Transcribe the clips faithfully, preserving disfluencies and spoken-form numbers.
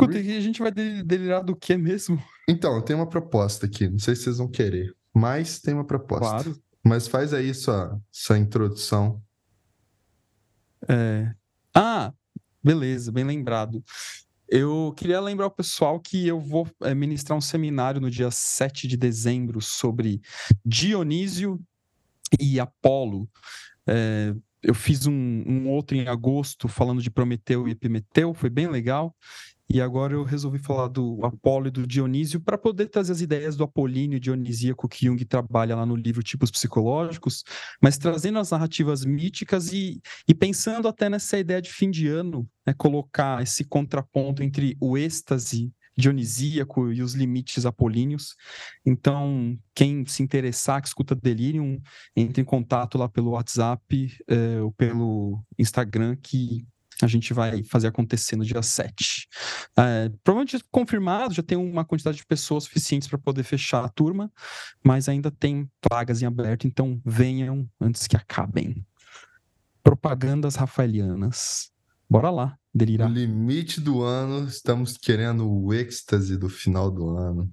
Escuta, e a gente vai delirar do que mesmo? Então, eu tenho uma proposta aqui. Não sei se vocês vão querer, mas tem uma proposta. Claro. Mas faz aí sua, sua introdução. É... Ah, beleza, bem lembrado. Eu queria lembrar o pessoal que eu vou ministrar um seminário no dia sete de dezembro sobre Dionísio e Apolo. É... Eu fiz um, um outro em agosto falando de Prometeu e Epimeteu, foi bem legal. E agora eu resolvi falar do Apolo e do Dionísio para poder trazer as ideias do apolíneo dionisíaco que Jung trabalha lá no livro Tipos Psicológicos, mas trazendo as narrativas míticas e, e pensando até nessa ideia de fim de ano, né, colocar esse contraponto entre o êxtase dionisíaco e os limites apolíneos. Então, quem se interessar, que escuta Delirium, entre em contato lá pelo WhatsApp é, ou pelo Instagram, que a gente vai fazer acontecer no dia sete. É, provavelmente confirmado, já tem uma quantidade de pessoas suficientes para poder fechar a turma, mas ainda tem vagas em aberto, então venham antes que acabem. Propagandas rafaelianas. Bora lá, delirar. No limite do ano, estamos querendo o êxtase do final do ano.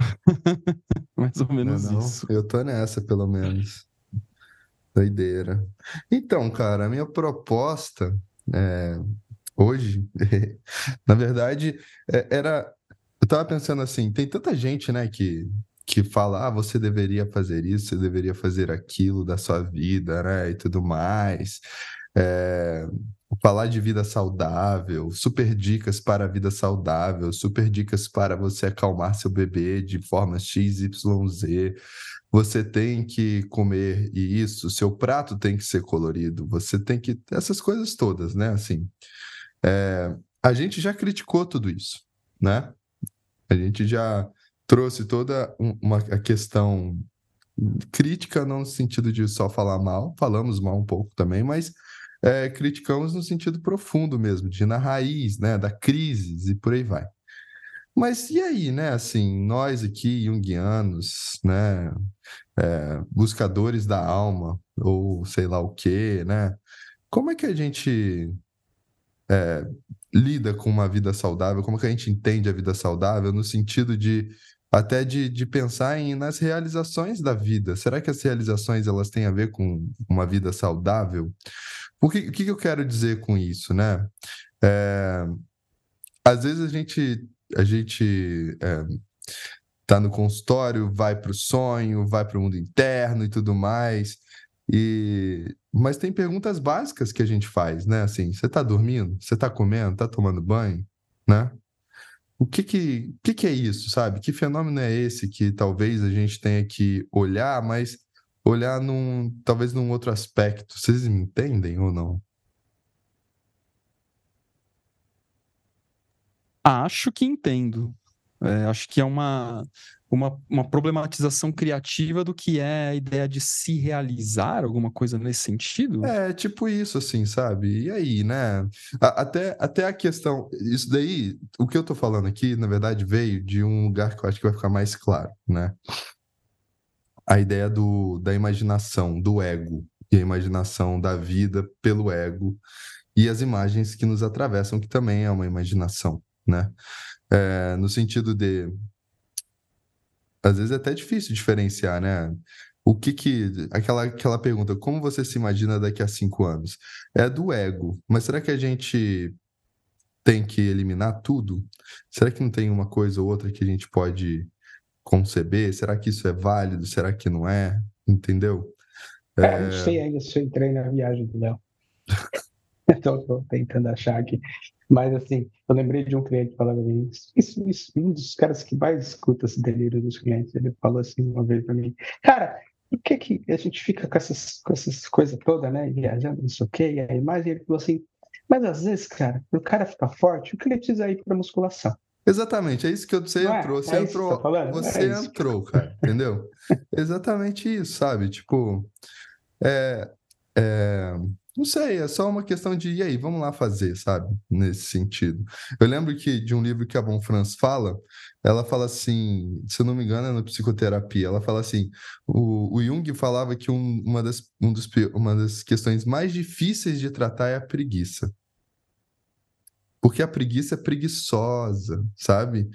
Mais ou menos não, não. Isso. Eu tô nessa, pelo menos. Doideira. Então, cara, a minha proposta é, hoje, na verdade, é, era... Eu tava pensando assim, tem tanta gente, né, que... que fala, ah, você deveria fazer isso, você deveria fazer aquilo da sua vida, né, e tudo mais. É, falar de vida saudável, super dicas para a vida saudável, super dicas para você acalmar seu bebê de forma X Y Z. Você tem que comer isso, seu prato tem que ser colorido, você tem que... Essas coisas todas, né, assim. É, a gente já criticou tudo isso, né? A gente já... trouxe toda uma questão crítica, não no sentido de só falar mal, falamos mal um pouco também, mas é, criticamos no sentido profundo mesmo, de na raiz, né, da crise e por aí vai. Mas e aí, né, assim, nós aqui, junguianos, né, é, buscadores da alma, ou sei lá o quê, né, como é que a gente... É, lida com uma vida saudável, como que a gente entende a vida saudável, no sentido de até de, de pensar em, nas realizações da vida. Será que as realizações elas têm a ver com uma vida saudável? Porque, o que, que eu quero dizer com isso, né? É, às vezes a gente, a gente é, tá no consultório, vai pro sonho, vai pro mundo interno e tudo mais... E... Mas tem perguntas básicas que a gente faz, né? Assim, você tá dormindo? Você tá comendo? Tá tomando banho? Né? O que que, que que é isso, sabe? Que fenômeno é esse que talvez a gente tenha que olhar, mas olhar num, talvez num outro aspecto? Vocês me entendem ou não? Acho que entendo. É, acho que é uma... Uma, uma problematização criativa do que é a ideia de se realizar, alguma coisa nesse sentido? É, tipo isso, assim, sabe? E aí, né? A, até, até a questão... Isso daí, o que eu tô falando aqui, na verdade, veio de um lugar que eu acho que vai ficar mais claro, né? A ideia do, da imaginação, do ego, e a imaginação da vida pelo ego, e as imagens que nos atravessam, que também é uma imaginação, né? É, no sentido de... Às vezes é até difícil diferenciar, né? O que que... Aquela, aquela pergunta, como você se imagina daqui a cinco anos? É do ego. Mas será que a gente tem que eliminar tudo? Será que não tem uma coisa ou outra que a gente pode conceber? Será que isso é válido? Será que não é? Entendeu? É, é... Não sei ainda se eu entrei na viagem do Léo. Estou tentando achar aqui. Mas, assim, eu lembrei de um cliente que falava assim, isso, isso, um dos caras que mais escuta esse delírio dos clientes, ele falou assim uma vez para mim, cara, por que que a gente fica com essas, com essas coisas todas, né, viajando, não sei o quê, e a imagem, ele falou assim, mas às vezes, cara, para o cara ficar forte, o que ele precisa ir para musculação? Exatamente, é isso que você não entrou, é, você é entrou, tá você é entrou, cara, entendeu? Exatamente isso, sabe, tipo, é... é... Não sei, é só uma questão de, e aí, vamos lá fazer, sabe? Nesse sentido. Eu lembro que de um livro que a Bonfrance fala, ela fala assim, se eu não me engano, é na psicoterapia, ela fala assim, o, o Jung falava que um, uma, das, um dos, uma das questões mais difíceis de tratar é a preguiça. porque a preguiça é preguiçosa, sabe?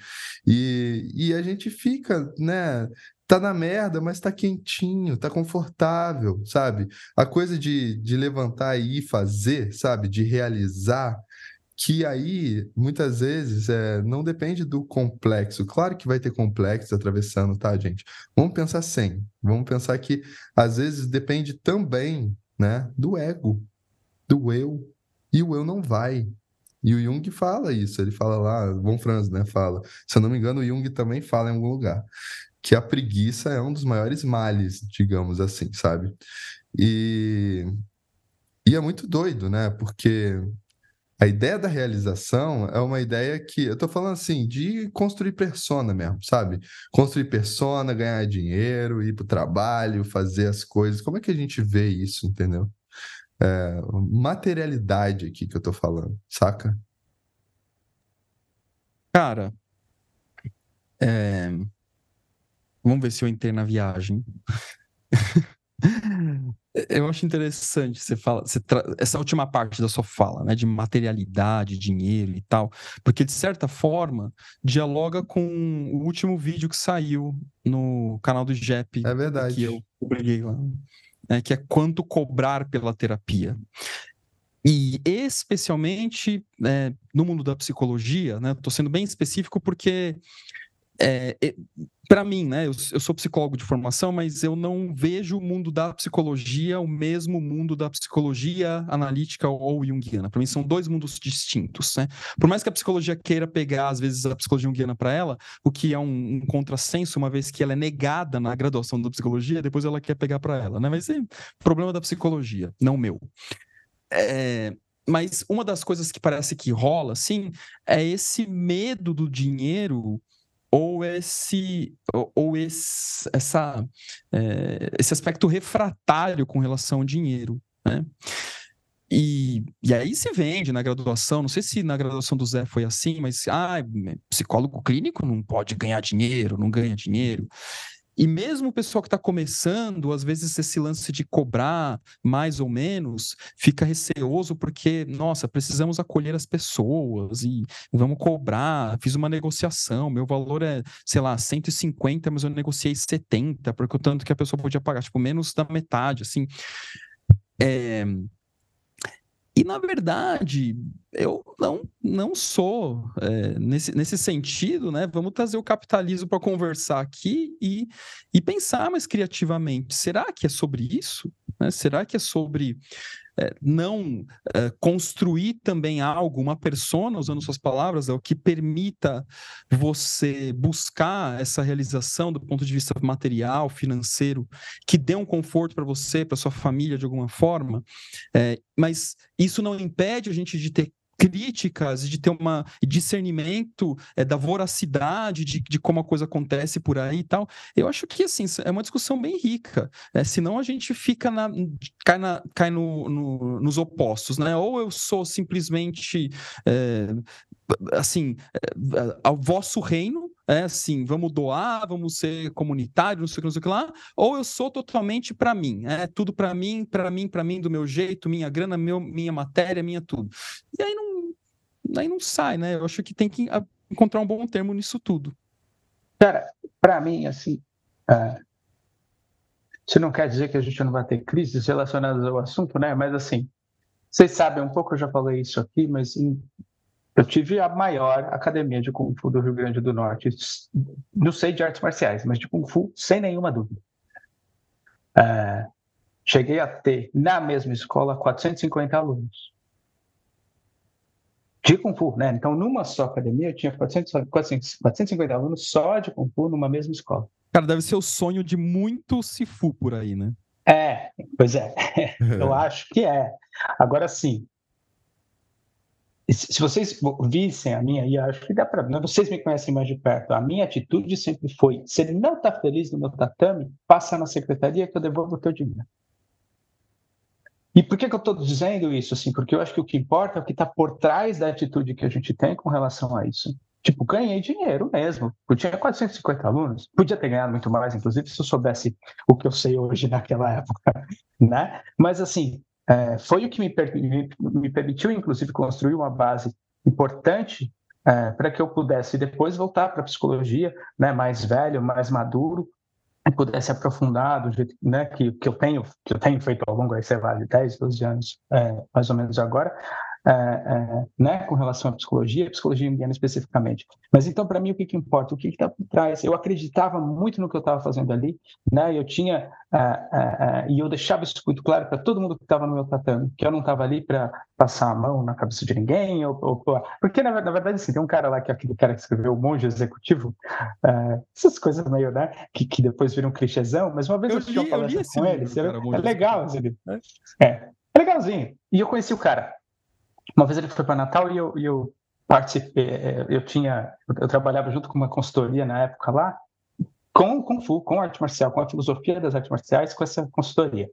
E, e a gente fica, né? Tá na merda, mas tá quentinho, tá confortável, sabe? A coisa de, de levantar e ir fazer, sabe? De realizar, que aí, muitas vezes, é, não depende do complexo. Claro que vai ter complexo atravessando, tá, gente? Vamos pensar sem. Vamos pensar que, às vezes, depende também, né? Do ego, do eu. E o eu não vai. E o Jung fala isso. Ele fala lá, Von Franz, né? Fala. Se eu não me engano, o Jung também fala em algum lugar. Que a preguiça é um dos maiores males, digamos assim, sabe? E, e é muito doido, né? Porque a ideia da realização é uma ideia que... Eu tô falando assim, de construir persona mesmo, sabe? Construir persona, ganhar dinheiro, ir pro trabalho, fazer as coisas. Como é que a gente vê isso, entendeu? É, materialidade aqui que eu tô falando, saca? Cara... É... Vamos ver se eu entrei na viagem. Eu acho interessante você fala, você tra... essa última parte da sua fala, né? De materialidade, dinheiro e tal. Porque, de certa forma, dialoga com o último vídeo que saiu no canal do J E P. É verdade. Que eu publiquei lá. Né, que é quanto cobrar pela terapia. E especialmente é, no mundo da psicologia, né? Estou sendo bem específico porque... É, é, para mim, né, eu, eu sou psicólogo de formação, mas eu não vejo o mundo da psicologia o mesmo mundo da psicologia analítica ou junguiana. Para mim são dois mundos distintos, né? Por mais que a psicologia queira pegar, às vezes, a psicologia junguiana para ela, o que é um, um contrassenso, uma vez que ela é negada na graduação da psicologia, depois ela quer pegar para ela, né? Mas é problema da psicologia, não meu. É... Mas uma das coisas que parece que rola, assim, é esse medo do dinheiro... ou esse, ou esse, essa, é, esse aspecto refratário com relação ao dinheiro, né? E, e aí se vende na graduação, não sei se na graduação do Zé foi assim, mas ah, psicólogo clínico não pode ganhar dinheiro, não ganha dinheiro. E mesmo o pessoal que está começando, às vezes esse lance de cobrar mais ou menos fica receoso porque, nossa, precisamos acolher as pessoas e vamos cobrar. Fiz uma negociação, meu valor é, sei lá, cento e cinquenta, mas eu negociei setenta, porque o tanto que a pessoa podia pagar, tipo, menos da metade, assim. É... E, na verdade, eu não, não sou, é, nesse, nesse sentido, né? Vamos trazer o capitalismo para conversar aqui e, e pensar mais criativamente. Será que é sobre isso? Né? Será que é sobre é, não é, construir também algo, uma persona, usando suas palavras, é, o que permita você buscar essa realização do ponto de vista material, financeiro, que dê um conforto para você, para sua família, de alguma forma? É, mas isso não impede a gente de ter críticas, de ter um discernimento é, da voracidade de, de como a coisa acontece por aí e tal. Eu acho que, assim, é uma discussão bem rica, né? Senão a gente fica na, cai, na, cai no, no, nos opostos, né? Ou eu sou simplesmente é, assim, é, ao vosso reino, é assim, vamos doar, vamos ser comunitário, não sei o que, não sei o que lá, ou eu sou totalmente para mim, é tudo para mim, para mim, para mim, do meu jeito, minha grana, meu, minha matéria, minha tudo. E aí não, aí não sai, né? Eu acho que tem que encontrar um bom termo nisso tudo. Cara, para mim, assim, uh, isso não quer dizer que a gente não vai ter crises relacionadas ao assunto, né? Mas, assim, vocês sabem um pouco, eu já falei isso aqui, mas... Em... Eu tive a maior academia de Kung Fu do Rio Grande do Norte. Não sei de artes marciais, mas de Kung Fu, sem nenhuma dúvida. Uh, cheguei a ter, na mesma escola, quatrocentos e cinquenta alunos. De Kung Fu, né? Então, numa só academia, eu tinha quatrocentos, quatrocentos, quatrocentos e cinquenta alunos só de Kung Fu numa mesma escola. Cara, deve ser o sonho de muito Sifu por aí, né? É, pois é. Eu acho que é. Agora sim. Se vocês vissem a minha, e acho que dá para ver, vocês me conhecem mais de perto, a minha atitude sempre foi, se ele não está feliz no meu tatame, passa na secretaria que eu devolvo o teu dinheiro. E por que, que eu estou dizendo isso? Assim, porque eu acho que o que importa é o que está por trás da atitude que a gente tem com relação a isso. Tipo, ganhei dinheiro mesmo, eu tinha quatrocentos e cinquenta alunos, podia ter ganhado muito mais, inclusive, se eu soubesse o que eu sei hoje naquela época, né? Mas assim... É, foi o que me, per- me, me permitiu, inclusive, construir uma base importante é, para que eu pudesse depois voltar para a psicologia, né, mais velho, mais maduro, pudesse aprofundar do jeito, né, que, que, eu tenho, que eu tenho feito ao longo, aí sei lá, de dez, doze anos, é, mais ou menos agora, é, é, né, com relação à psicologia, psicologia indiana especificamente. Mas então, para mim, o que, que importa? O que está por trás? Eu acreditava muito no que eu estava fazendo ali, né, eu tinha, é, é, e eu deixava isso muito claro para todo mundo que estava no meu tatame, que eu não estava ali para passar a mão na cabeça de ninguém, ou, ou, porque, na, na verdade, assim, tem um cara lá, que é aquele cara que escreveu O Monge Executivo, é, essas coisas meio, né, que, que depois viram um clichêzão, mas uma vez eu, eu li, tinha uma palestra eu com ele, cara, era, é legal, é, é legalzinho, e eu conheci o cara. Uma vez ele foi para Natal e eu, eu participei, eu tinha, eu trabalhava junto com uma consultoria na época lá, com Kung Fu, com arte marcial, com a filosofia das artes marciais, com essa consultoria.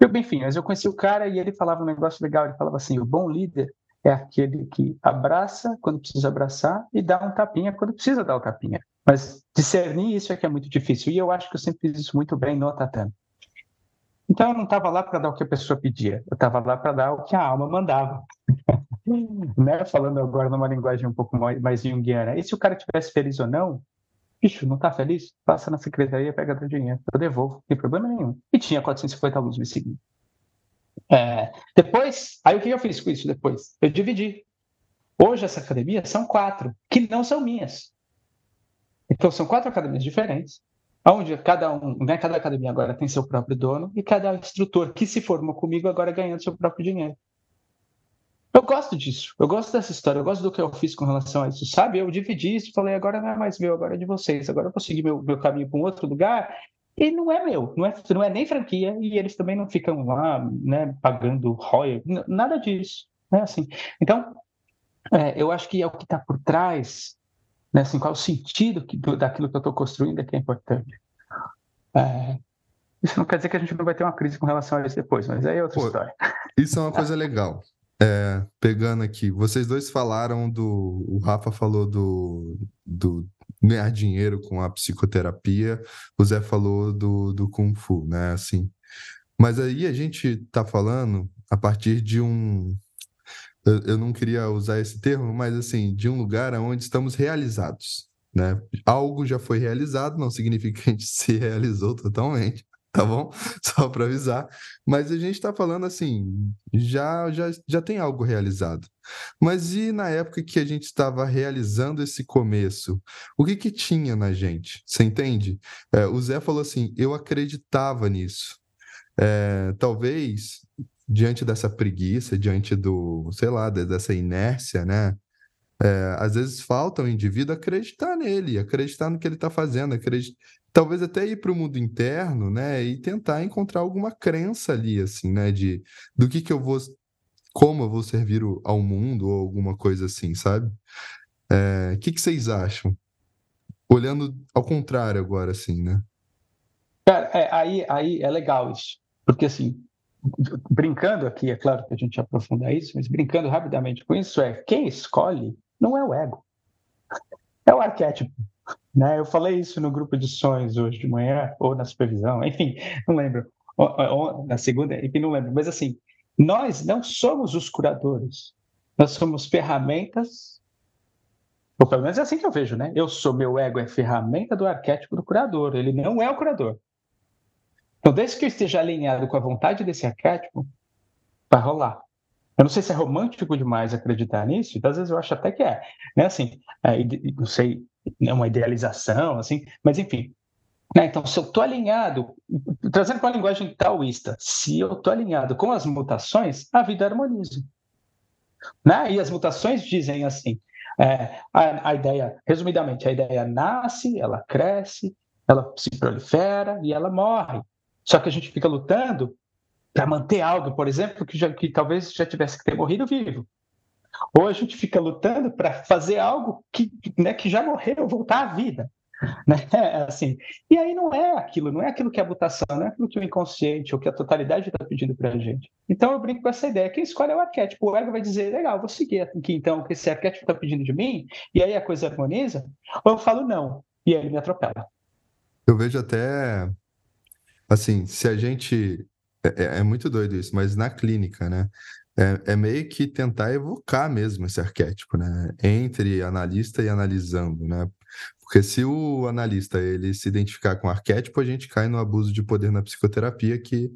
Eu, enfim, mas eu conheci o cara e ele falava um negócio legal, ele falava assim, o bom líder é aquele que abraça quando precisa abraçar e dá um tapinha quando precisa dar um tapinha. Mas discernir isso é que é muito difícil, e eu acho que eu sempre fiz isso muito bem no tatame. Então, eu não estava lá para dar o que a pessoa pedia, eu estava lá para dar o que a alma mandava. Né? Falando agora numa linguagem um pouco mais junguiana. E se o cara estivesse feliz ou não, bicho, não está feliz? Passa na secretaria, pega teu dinheiro, eu devolvo, não tem problema nenhum. E tinha quatrocentos e cinquenta alunos me seguindo. É, depois, aí o que eu fiz com isso depois? Eu dividi. Hoje, essa academia são quatro, que não são minhas. Então, são quatro academias diferentes. Onde cada um, né, cada academia agora tem seu próprio dono e cada instrutor que se formou comigo agora ganhando seu próprio dinheiro. Eu gosto disso, eu gosto dessa história, eu gosto do que eu fiz com relação a isso, sabe? Eu dividi isso, falei, agora não é mais meu, agora é de vocês, agora eu vou seguir meu, meu caminho para um outro lugar e não é meu, não é, não é nem franquia e eles também não ficam lá, né, pagando royalties, nada disso, né, assim. Então, é, eu acho que é o que está por trás... Né, assim, qual o sentido que, do, daquilo que eu estou construindo é que é importante. É, isso não quer dizer que a gente não vai ter uma crise com relação a isso depois, mas aí é outra Pô, história. Isso é uma coisa legal. É, pegando aqui, vocês dois falaram do... O Rafa falou do, do ganhar dinheiro com a psicoterapia, o Zé falou do, do Kung Fu, né? Assim, mas aí a gente está falando a partir de um... eu não queria usar esse termo, mas assim, de um lugar onde estamos realizados, né? Algo já foi realizado, não significa que a gente se realizou totalmente, tá bom? Só para avisar. Mas a gente está falando assim, já, já, já tem algo realizado. Mas e na época que a gente estava realizando esse começo? O que que tinha na gente? Você entende? É, o Zé falou assim, eu acreditava nisso. É, talvez... diante dessa preguiça, diante do, sei lá, dessa inércia, né? É, às vezes falta o indivíduo acreditar nele, acreditar no que ele está fazendo, acreditar, talvez até ir para o mundo interno, né? E tentar encontrar alguma crença ali, assim, né? De, do que que eu vou, como eu vou servir o, ao mundo ou alguma coisa assim, sabe? É, que que vocês acham? Olhando ao contrário agora, assim, né? Cara, é, aí, aí é legal isso, porque assim... brincando aqui, é claro que a gente aprofunda isso, mas brincando rapidamente com isso é quem escolhe não é o ego, é o arquétipo, né? Eu falei isso no grupo de sonhos hoje de manhã, ou na supervisão, enfim, não lembro, ou, ou na segunda, enfim, não lembro, mas assim, nós não somos os curadores, nós somos ferramentas, ou pelo menos é assim que eu vejo, né? Eu sou, meu ego é ferramenta do arquétipo do curador, ele não é o curador. Então, desde que eu esteja alinhado com a vontade desse arquétipo, vai rolar. Eu não sei se é romântico demais acreditar nisso, então, às vezes eu acho até que é, né? Assim, é, não sei, é uma idealização, assim, mas enfim. Né? Então, se eu estou alinhado, trazendo para a linguagem taoísta, se eu estou alinhado com as mutações, a vida harmoniza. Né? E as mutações dizem assim, é, a, a ideia, resumidamente, a ideia nasce, ela cresce, ela se prolifera e ela morre. Só que a gente fica lutando para manter algo, por exemplo, que, já, que talvez já tivesse que ter morrido vivo. Ou a gente fica lutando para fazer algo que, né, que já morreu, voltar à vida. Né? Assim, e aí não é aquilo, não é aquilo que é a mutação, não é aquilo que o inconsciente ou que a totalidade está pedindo para a gente. Então eu brinco com essa ideia, quem escolhe é o arquétipo. O ego vai dizer, legal, vou seguir aqui, então, o que esse arquétipo está pedindo de mim, e aí a coisa harmoniza, ou eu falo não, e aí ele me atropela. Eu vejo até... assim, se a gente... É, é muito doido isso, mas na clínica, né? É, é meio que tentar evocar mesmo esse arquétipo, né? Entre analista e analisando, né? Porque se o analista ele se identificar com o arquétipo, a gente cai no abuso de poder na psicoterapia, que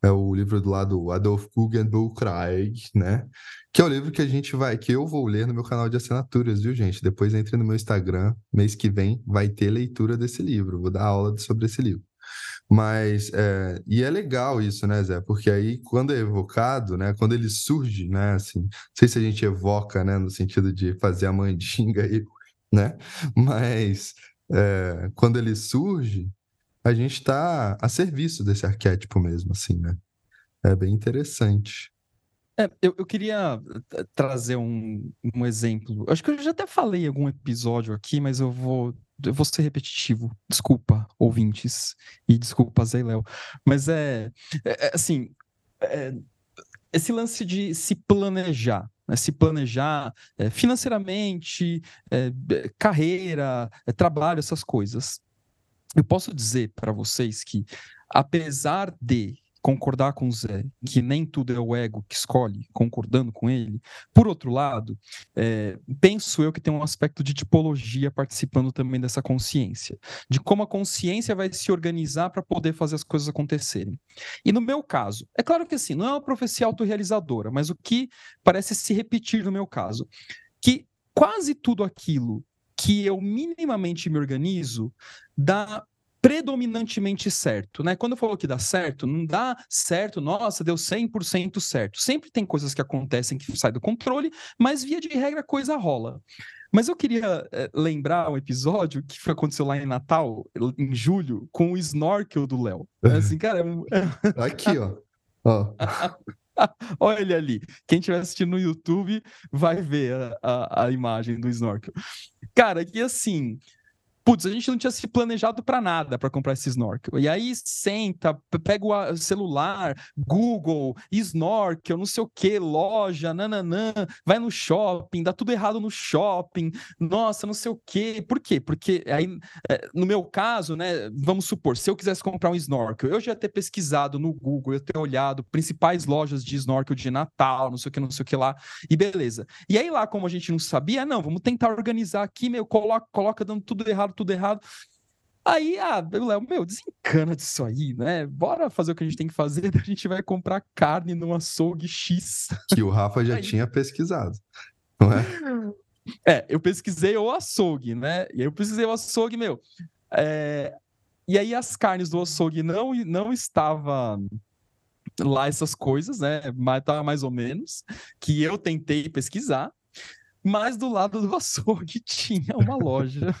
é o livro lá do Adolf Guggenbull Craig, né? Que é o livro que a gente vai, que eu vou ler no meu canal de assinaturas, viu, gente? Depois entre no meu Instagram, mês que vem vai ter leitura desse livro, vou dar aula sobre esse livro. Mas, é, e é legal isso, né, Zé? Porque aí, quando é evocado, né, quando ele surge, né, assim, não sei se a gente evoca, né, no sentido de fazer a mandinga aí, né, mas é, quando ele surge, a gente está a serviço desse arquétipo mesmo, assim, né? É bem interessante. É, eu, eu queria trazer um, um exemplo. Acho que eu já até falei em algum episódio aqui, mas eu vou... Eu vou ser repetitivo, desculpa, ouvintes, e desculpa, Zé e Léo. Mas é, é assim, é, esse lance de se planejar, né? Se planejar é, financeiramente, é, carreira, é, trabalho, essas coisas. Eu posso dizer para vocês que, apesar de concordar com o Zé, que nem tudo é o ego que escolhe, concordando com ele. Por outro lado, é, penso eu que tem um aspecto de tipologia participando também dessa consciência, de como a consciência vai se organizar para poder fazer as coisas acontecerem. E no meu caso, é claro que assim, não é uma profecia autorrealizadora, mas o que parece se repetir no meu caso, que quase tudo aquilo que eu minimamente me organizo dá predominantemente certo, né? Quando eu falo que dá certo, não dá certo, nossa, deu cem por cento certo. Sempre tem coisas que acontecem que saem do controle, mas via de regra a coisa rola. Mas eu queria é, lembrar um episódio que aconteceu lá em Natal, em julho, com o snorkel do Léo. Assim, cara, é um... Aqui, ó. Ó. Olha ele ali. Quem estiver assistindo no YouTube vai ver a, a, a imagem do snorkel. Cara, que assim... Putz, a gente não tinha se planejado para nada para comprar esse snorkel. E aí senta, pega o celular, Google, snorkel, não sei o que, loja, nananã, vai no shopping, dá tudo errado no shopping, nossa, não sei o que. Por quê? Porque aí, no meu caso, né, vamos supor, se eu quisesse comprar um snorkel, eu já ia ter pesquisado no Google, eu ia ter olhado principais lojas de snorkel de Natal, não sei o que, não sei o que lá, e beleza. E aí lá, como a gente não sabia, não, vamos tentar organizar aqui, meu, coloca, coloca dando tudo errado, tudo errado. Aí, ah, Léo, meu, desencana disso aí, né? Bora fazer o que a gente tem que fazer, a gente vai comprar carne num açougue X. Que o Rafa já aí... tinha pesquisado, não é? É, eu pesquisei o açougue, né? E aí eu pesquisei o açougue, meu. É... E aí as carnes do açougue não, não estava... lá essas coisas, né? Mas estava mais ou menos, que eu tentei pesquisar. Mas do lado do açougue tinha uma loja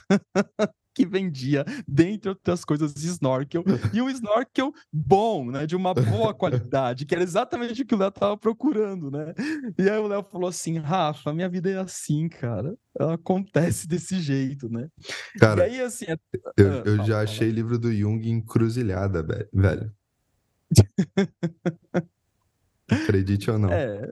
que vendia, dentre outras coisas, snorkel. E um snorkel bom, né? De uma boa qualidade, que era exatamente o que o Léo estava procurando, né? E aí o Léo falou assim, Rafa, minha vida é assim, cara. Ela acontece desse jeito, né? Cara, e aí, assim, é... eu, eu já achei livro do Jung encruzilhada, velho. Acredite ou não. É...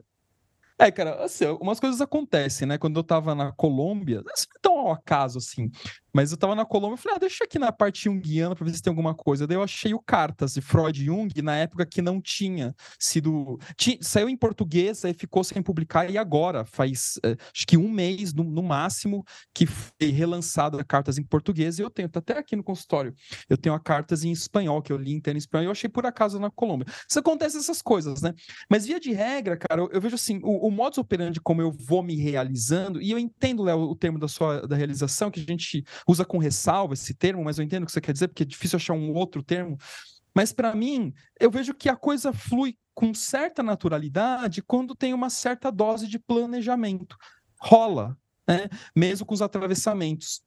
É, cara, assim, umas coisas acontecem, né? Quando eu tava na Colômbia, isso não é tão ao acaso, assim, mas eu tava na Colômbia, eu falei, ah, deixa aqui na parte junguiana pra ver se tem alguma coisa. Daí eu achei o Cartas de Freud e Jung, na época que não tinha sido... Tinha... Saiu em português, aí ficou sem publicar, e agora, faz é, acho que um mês, no, no máximo, que foi relançado a Cartas em português, e eu tenho, tá até aqui no consultório, eu tenho a Cartas em espanhol, que eu li inteira em espanhol, e eu achei por acaso na Colômbia. Isso acontece, essas coisas, né? Mas via de regra, cara, eu, eu vejo assim, o o modus operandi como eu vou me realizando, e eu entendo, Léo, o termo da sua da realização, que a gente usa com ressalva esse termo, mas eu entendo o que você quer dizer, porque é difícil achar um outro termo, mas para mim, eu vejo que a coisa flui com certa naturalidade quando tem uma certa dose de planejamento. Rola, né? Mesmo com os atravessamentos.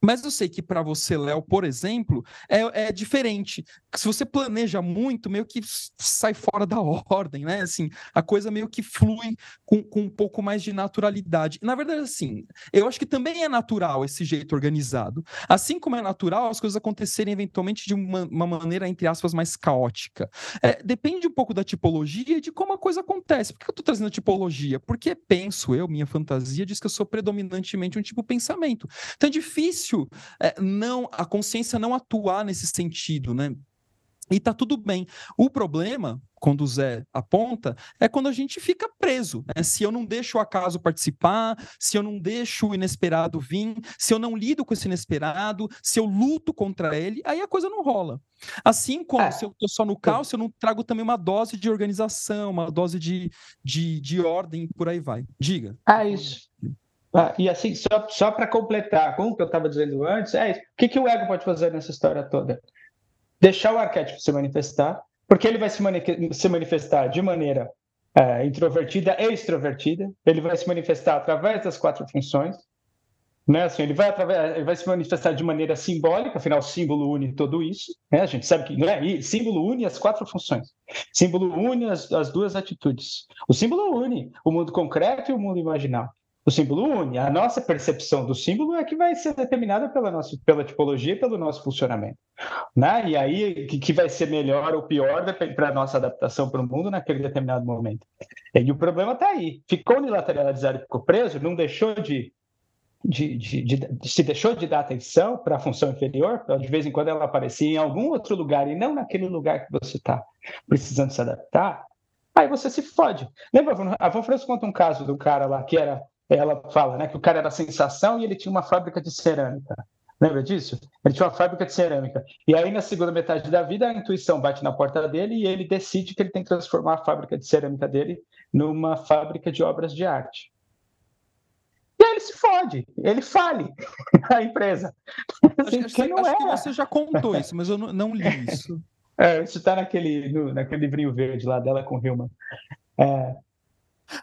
Mas eu sei que para você, Léo, por exemplo, é, é diferente. Se você planeja muito, meio que sai fora da ordem, né? Assim, a coisa meio que flui com, com um pouco mais de naturalidade. Na verdade, assim, eu acho que também é natural esse jeito organizado. Assim como é natural as coisas acontecerem eventualmente de uma, uma maneira, entre aspas, mais caótica. É, depende um pouco da tipologia e de como a coisa acontece. Por que eu estou trazendo a tipologia? Porque penso eu, minha fantasia, diz que eu sou predominantemente um tipo de pensamento. Então é difícil É, não, a consciência não atuar nesse sentido, né? E tá tudo bem. O problema, quando o Zé aponta, é quando a gente fica preso, né? Se eu não deixo o acaso participar, se eu não deixo o inesperado vir, se eu não lido com esse inesperado, se eu luto contra ele, aí a coisa não rola. Assim como é. se eu estou só no caos, eu não trago também uma dose de organização, uma dose de, de, de ordem, por aí vai. Diga. É isso. Ah, e assim, só, só para completar com o que eu estava dizendo antes, é isso. O que, que o ego pode fazer nessa história toda? Deixar o arquétipo se manifestar, porque ele vai se, mani- se manifestar de maneira é, introvertida e extrovertida, ele vai se manifestar através das quatro funções, né? Assim, ele, vai através, ele vai se manifestar de maneira simbólica, afinal, símbolo une tudo isso, né? A gente sabe que não é, e símbolo une as quatro funções, símbolo une as, as duas atitudes, o símbolo une o mundo concreto e o mundo imaginário. O símbolo une, a nossa percepção do símbolo é que vai ser determinada pela, nossa, pela tipologia e pelo nosso funcionamento. Né? E aí, que, que vai ser melhor ou pior para a nossa adaptação para o mundo naquele determinado momento. E o problema está aí. Ficou unilateralizado, ficou preso, não deixou de, de, de, de, de se deixou de dar atenção para a função inferior, de vez em quando ela aparecia em algum outro lugar e não naquele lugar que você está precisando se adaptar, aí você se fode. Lembra, a Von Franz conta um caso do cara lá que era... Ela fala, né, que o cara era sensação e ele tinha uma fábrica de cerâmica. Lembra disso? Ele tinha uma fábrica de cerâmica. E aí, na segunda metade da vida, a intuição bate na porta dele e ele decide que ele tem que transformar a fábrica de cerâmica dele numa fábrica de obras de arte. E aí ele se fode, ele fale a empresa. Assim, acho que, que, não acho é. que você já contou isso, mas eu não, não li isso. É, isso está naquele, naquele livrinho verde lá dela com o Hillman. É...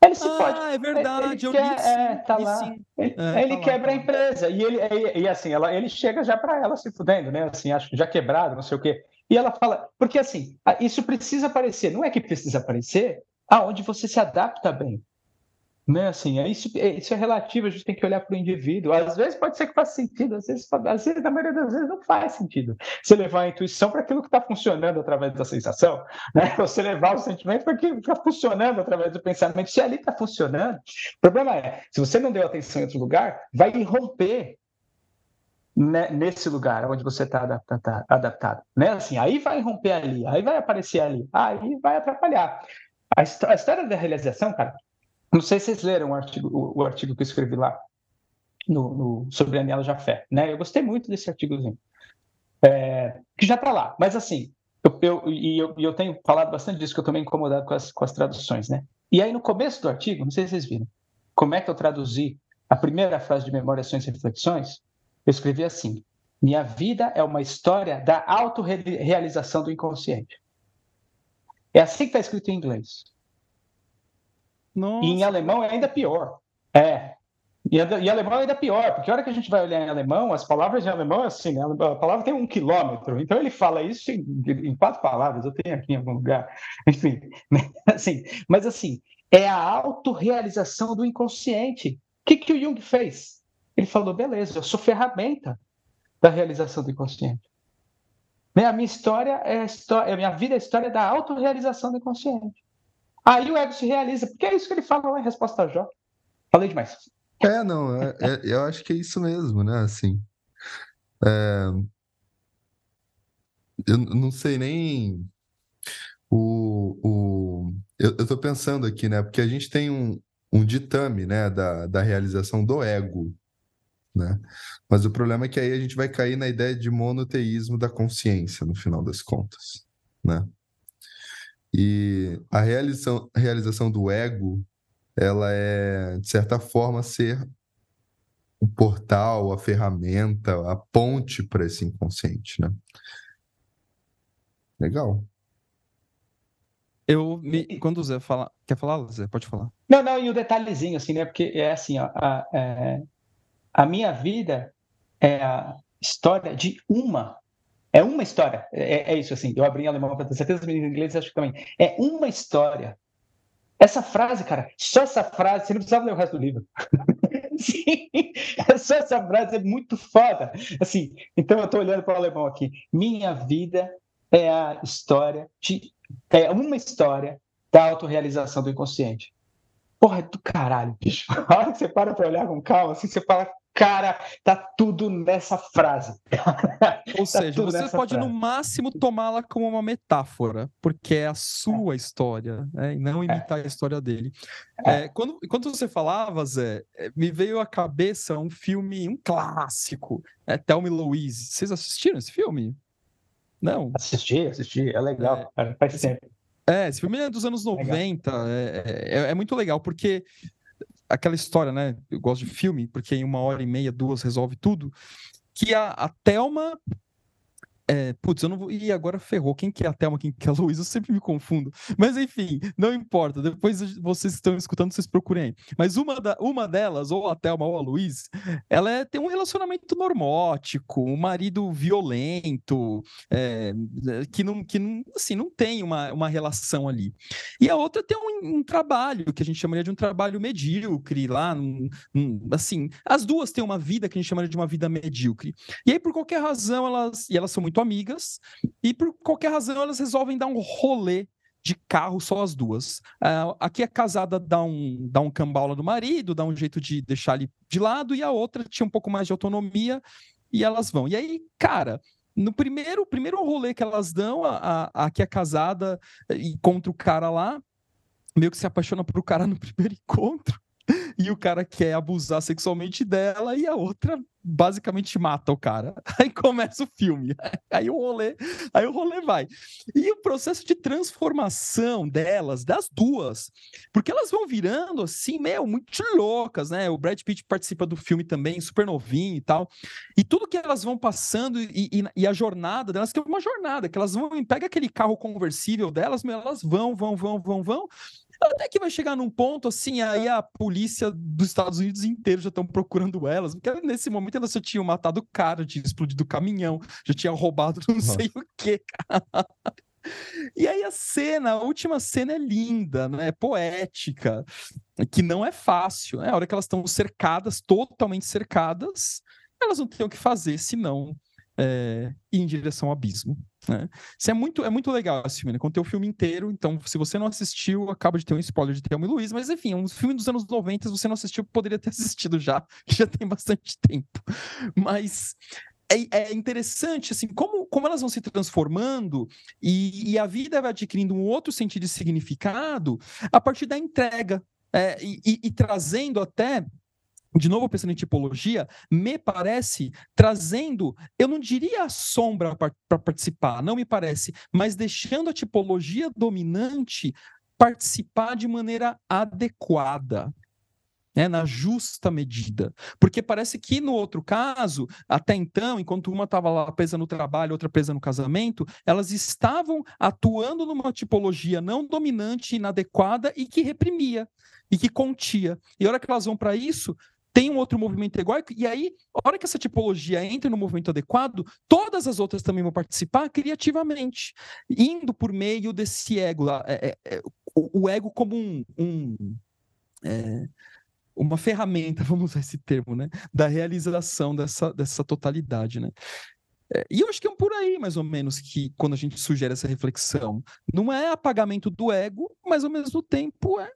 Ele se ah, pode. é verdade, ele eu quer, disse, é, tá lá. Ele, é, ele tá quebra lá. a empresa e ele e, e assim, ela, ele chega já para ela se fudendo, né? Assim, acho que já quebrado, não sei o quê. E ela fala, porque assim, isso precisa aparecer. Não é que precisa aparecer, aonde você se adapta bem, né? Assim, é isso, é, isso é relativo. A gente tem que olhar para o indivíduo. Às vezes pode ser que faça sentido, às vezes, às vezes, na maioria das vezes, não faz sentido. Você levar a intuição para aquilo que está funcionando através da sensação, né? Você levar o sentimento para aquilo que está funcionando através do pensamento. Se ali está funcionando, o problema é, se você não deu atenção em outro lugar, vai romper, né, nesse lugar onde você está adaptado, adaptado, né? Assim, aí vai romper ali, aí vai aparecer ali, aí vai atrapalhar. A, a história da realização, cara. Não sei se vocês leram o artigo, o, o artigo que eu escrevi lá no, no, sobre Aniela Jaffé, né? Eu gostei muito desse artigozinho, é, que já está lá. Mas assim, eu, eu, e eu, eu tenho falado bastante disso, que eu estou meio incomodado com as, com as traduções, né? E aí no começo do artigo, não sei se vocês viram, como é que eu traduzi a primeira frase de Memórias, Sonhos e Reflexões, eu escrevi assim: minha vida é uma história da autorrealização do inconsciente. É assim que está escrito em inglês. Nossa. E em alemão é ainda pior. É. E em alemão é ainda pior, porque a hora que a gente vai olhar em alemão, as palavras em alemão é assim, a palavra tem um quilômetro. Então ele fala isso em, em quatro palavras, eu tenho aqui em algum lugar. Enfim, assim, mas assim, é a autorrealização do inconsciente. O que, que o Jung fez? Ele falou, beleza, eu sou ferramenta da realização do inconsciente. A minha história é a história, a minha vida é a história da autorrealização do inconsciente. Aí o ego se realiza, porque é isso que ele fala lá em Resposta a Jó. Falei demais. É, não, é, é, eu acho que é isso mesmo, né, assim. É, eu não sei nem o... o eu, eu tô pensando aqui, né, porque a gente tem um, um ditame, né, da, da realização do ego, né, mas o problema é que aí a gente vai cair na ideia de monoteísmo da consciência, no final das contas, né. E a realização, realização do ego, ela é, de certa forma, ser o portal, a ferramenta, a ponte para esse inconsciente, né? Legal. Eu, me, quando o Zé fala... Quer falar, Zé? Pode falar. Não, não, e o detalhezinho, assim, né? Porque é assim, ó, a, é, a minha vida é a história de uma... É uma história, é, é isso assim, eu abri em alemão para ter certeza, em inglês acho que também. É uma história. Essa frase, cara, só essa frase, você não precisava ler o resto do livro. Sim, só essa frase é muito foda. Assim, então eu estou olhando para o alemão aqui. Minha vida é a história, de, é uma história da autorrealização do inconsciente. Porra, é do caralho, bicho. A hora que você para para olhar com calma, assim, você fala, Cara, tá tudo nessa frase. Ou seja, tá você pode frase. no máximo tomá-la como uma metáfora, porque é a sua é. história, né? E não imitar é. a história dele. É. É, quando, quando você falava, Zé, me veio à cabeça um filme, um clássico, é, Tell Me Louise. Vocês assistiram esse filme? Não? Assisti, assisti, é legal, é. faz tempo. É, esse filme é dos anos noventa, é, é, é muito legal, porque... aquela história, né? Eu gosto de filme, porque em uma hora e meia, duas, resolve tudo. Que a, a Thelma... É, putz, eu não vou... E agora ferrou. Quem que é a Thelma, quem que é a Luísa? Eu sempre me confundo. Mas enfim, não importa. Depois vocês estão escutando, vocês procurem aí. Mas uma, da, uma delas, ou a Thelma ou a Luísa, ela é, tem um relacionamento normótico, um marido violento, é, que, não, que não, assim, não tem uma, uma relação ali. E a outra tem um, um trabalho, que a gente chamaria de um trabalho medíocre lá. Um, um, assim, as duas têm uma vida que a gente chamaria de uma vida medíocre. E aí, por qualquer razão, elas, e elas são muito amigas, e por qualquer razão elas resolvem dar um rolê de carro só as duas. Uh, aqui a casada dá um, dá um cambaula do marido, dá um jeito de deixar ele de lado, e a outra tinha um pouco mais de autonomia, e elas vão. E aí, cara, no primeiro, primeiro rolê que elas dão, a, a, aqui a casada encontra o cara lá, meio que se apaixona por o cara no primeiro encontro, e o cara quer abusar sexualmente dela, e a outra basicamente mata o cara. Aí começa o filme, aí o rolê, aí o rolê vai. E o processo de transformação delas, das duas, porque elas vão virando assim, meu, muito loucas, né? O Brad Pitt participa do filme também, super novinho e tal. E tudo que elas vão passando e, e, e a jornada delas, que é uma jornada, que elas vão, pega aquele carro conversível delas, meu, elas vão, vão, vão, vão, vão. Até que vai chegar num ponto, assim, aí a polícia dos Estados Unidos inteiro já estão procurando elas, porque nesse momento elas já tinham matado o cara, tinham explodido o caminhão, já tinham roubado não sei o quê, cara. E aí a cena, a última cena é linda, né? É poética, que não é fácil, né? A hora que elas estão cercadas, totalmente cercadas, elas não têm o que fazer, senão é, ir em direção ao abismo. Né? Isso é muito, é muito legal esse filme, né? Contei o filme inteiro, então se você não assistiu, acaba de ter um spoiler de Thelma e Louise, mas enfim, é um filme dos anos noventa, se você não assistiu, poderia ter assistido já, já tem bastante tempo. Mas é, é interessante, assim, como, como elas vão se transformando e, e a vida vai adquirindo um outro sentido e significado a partir da entrega, é, e, e, e trazendo até... De novo, pensando em tipologia, me parece trazendo, eu não diria a sombra para participar, não me parece, mas deixando a tipologia dominante participar de maneira adequada, né, na justa medida. Porque parece que no outro caso, até então, enquanto uma estava lá presa no trabalho, outra presa no casamento, elas estavam atuando numa tipologia não dominante, inadequada e que reprimia, e que contia. E a hora que elas vão para isso... tem um outro movimento egóico, e aí, a hora que essa tipologia entra no movimento adequado, todas as outras também vão participar criativamente, indo por meio desse ego, é, é, o, o ego como um, um é, uma ferramenta, vamos usar esse termo, né, da realização dessa, dessa totalidade, né. É, e eu acho que é por aí, mais ou menos, que quando a gente sugere essa reflexão, não é apagamento do ego, mas ao mesmo tempo é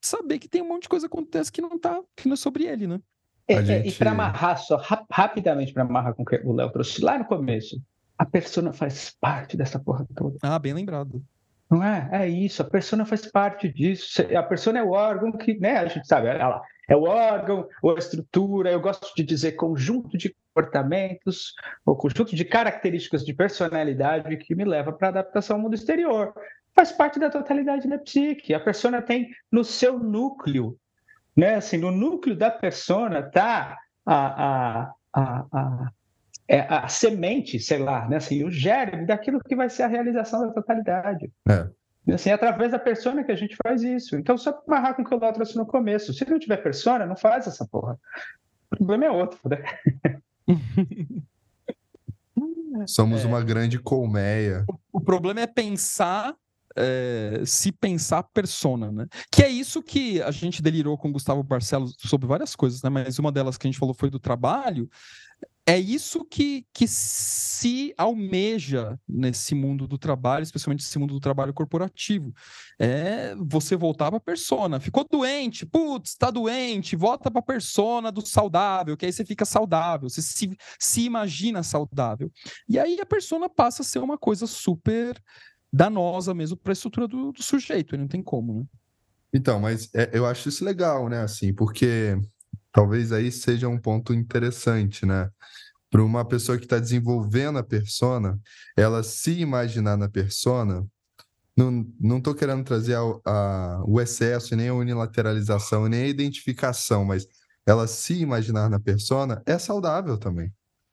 saber que tem um monte de coisa que acontece que não, tá, que não é sobre ele, né? É, gente... E para amarrar só, rap, rapidamente para amarrar com o que o Léo trouxe lá no começo, a persona faz parte dessa porra toda. Ah, bem lembrado. Não é? É isso, a persona faz parte disso. A persona é o órgão que, né, a gente sabe, olha lá, é o órgão, ou a estrutura, eu gosto de dizer conjunto de comportamentos, ou conjunto de características de personalidade que me leva para a adaptação ao mundo exterior. Faz parte da totalidade da psique. A persona tem no seu núcleo, né? Assim, no núcleo da persona está a, a, a, a, a, a semente, sei lá, né? Assim, o germe daquilo que vai ser a realização da totalidade. É. Assim, é através da persona que a gente faz isso. Então, só para amarrar com o que eu trouxe no começo, se não tiver persona, não faz essa porra. O problema é outro, né? Somos é. uma grande colmeia. O, o problema é pensar... É, se pensar persona, né? Que é isso que a gente delirou com o Gustavo Barcelos sobre várias coisas, né? Mas uma delas que a gente falou foi do trabalho. é isso que, que se almeja nesse mundo do trabalho, especialmente nesse mundo do trabalho corporativo. É você voltar para a persona. Ficou doente, putz, tá doente, volta para a persona do saudável, que aí você fica saudável, você se, se imagina saudável. E aí a persona passa a ser uma coisa super danosa mesmo para a estrutura do, do sujeito, não tem como, né? Então, mas é, eu acho isso legal, né, assim, porque talvez aí seja um ponto interessante, né? Para uma pessoa que está desenvolvendo a persona, ela se imaginar na persona, não estou querendo trazer a, a, o excesso, nem a unilateralização, nem a identificação, mas ela se imaginar na persona é saudável também,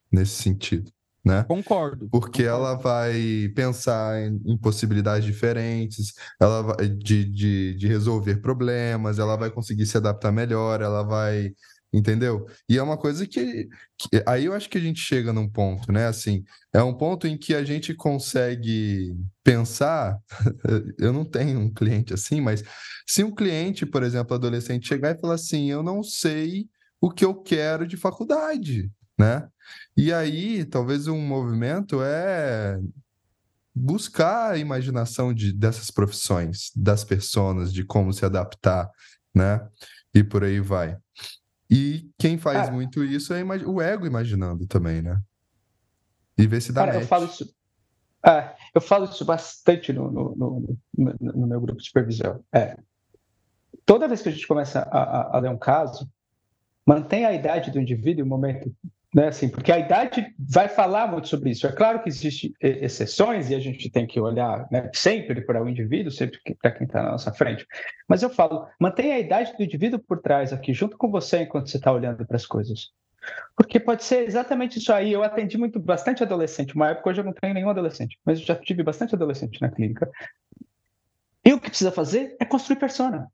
nesse sentido, né? Concordo. Porque concordo. Ela vai pensar em, em possibilidades diferentes, ela vai, de, de, de resolver problemas, ela vai conseguir se adaptar melhor, ela vai... Entendeu? E é uma coisa que, que... Aí eu acho que a gente chega num ponto, né? Assim, é um ponto em que a gente consegue pensar... Eu não tenho um cliente assim, mas... Se um cliente, por exemplo, adolescente, chegar e falar assim, eu não sei o que eu quero de faculdade, né? E aí, talvez um movimento é buscar a imaginação de, dessas profissões, das personas, de como se adaptar, né? E por aí vai. E quem faz ah, muito isso é imag- o ego imaginando também, né? E ver se dá cara, eu falo isso ah, eu falo isso bastante no, no, no, no, no meu grupo de supervisão. É. Toda vez que a gente começa a, a, a ler um caso, mantém a idade do indivíduo e o momento... Né, assim, porque a idade vai falar muito sobre isso. É claro que existem exceções e a gente tem que olhar, né, sempre para o indivíduo, sempre para quem está na nossa frente. Mas eu falo, mantenha a idade do indivíduo por trás aqui, junto com você, enquanto você está olhando para as coisas. Porque pode ser exatamente isso aí. Eu atendi muito, bastante adolescente. Uma época hoje eu não tenho nenhum adolescente, mas eu já tive bastante adolescente na clínica. E o que precisa fazer é construir persona.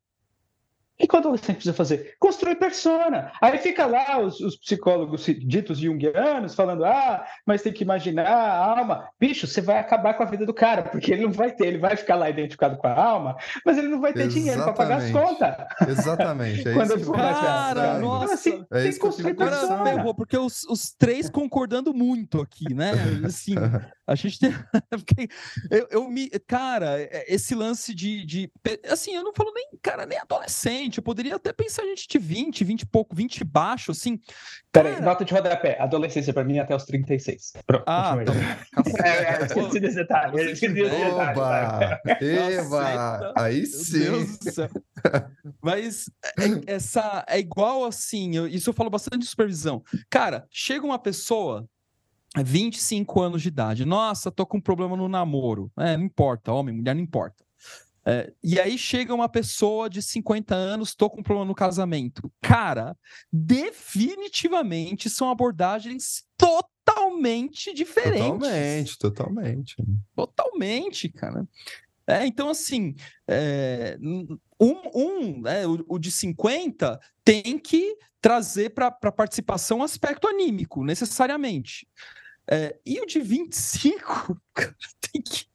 E que o adolescente precisa fazer? Construir persona. Aí fica lá os, os psicólogos ditos junguianos falando, ah, mas tem que imaginar a alma. Bicho, você vai acabar com a vida do cara, porque ele não vai ter, ele vai ficar lá identificado com a alma, mas ele não vai ter Exatamente. dinheiro para pagar as contas. Exatamente. É Quando isso que cara, nossa. Então, assim, é tem que construir persona. Ferrou, porque os, os três concordando muito aqui, né? Assim, a gente tem... eu, eu me... Cara, esse lance de, de... Assim, eu não falo nem, cara, nem adolescente. Eu poderia até pensar gente de vinte, vinte e pouco, vinte baixo, assim. Peraí, cara... nota de rodapé. Adolescência pra mim é até os trinta e seis. Pronto. Ah, é, esqueci desse detalhe. Eu esqueci desse detalhe. Oba! Eva! Aí sim! Mas é, essa, é igual assim, eu, isso eu falo bastante de supervisão. Cara, chega uma pessoa... vinte e cinco anos de idade. Nossa, tô com um problema no namoro. É, não importa, homem, mulher, não importa. É, e aí chega uma pessoa de cinquenta anos, tô com um problema no casamento. Cara, definitivamente são abordagens totalmente diferentes. Totalmente, totalmente. Totalmente, cara. É, então, assim, é, um, um é, o, o de cinquenta tem que trazer para a participação um aspecto anímico, necessariamente. É, e o de vinte e cinco, cara, tem que...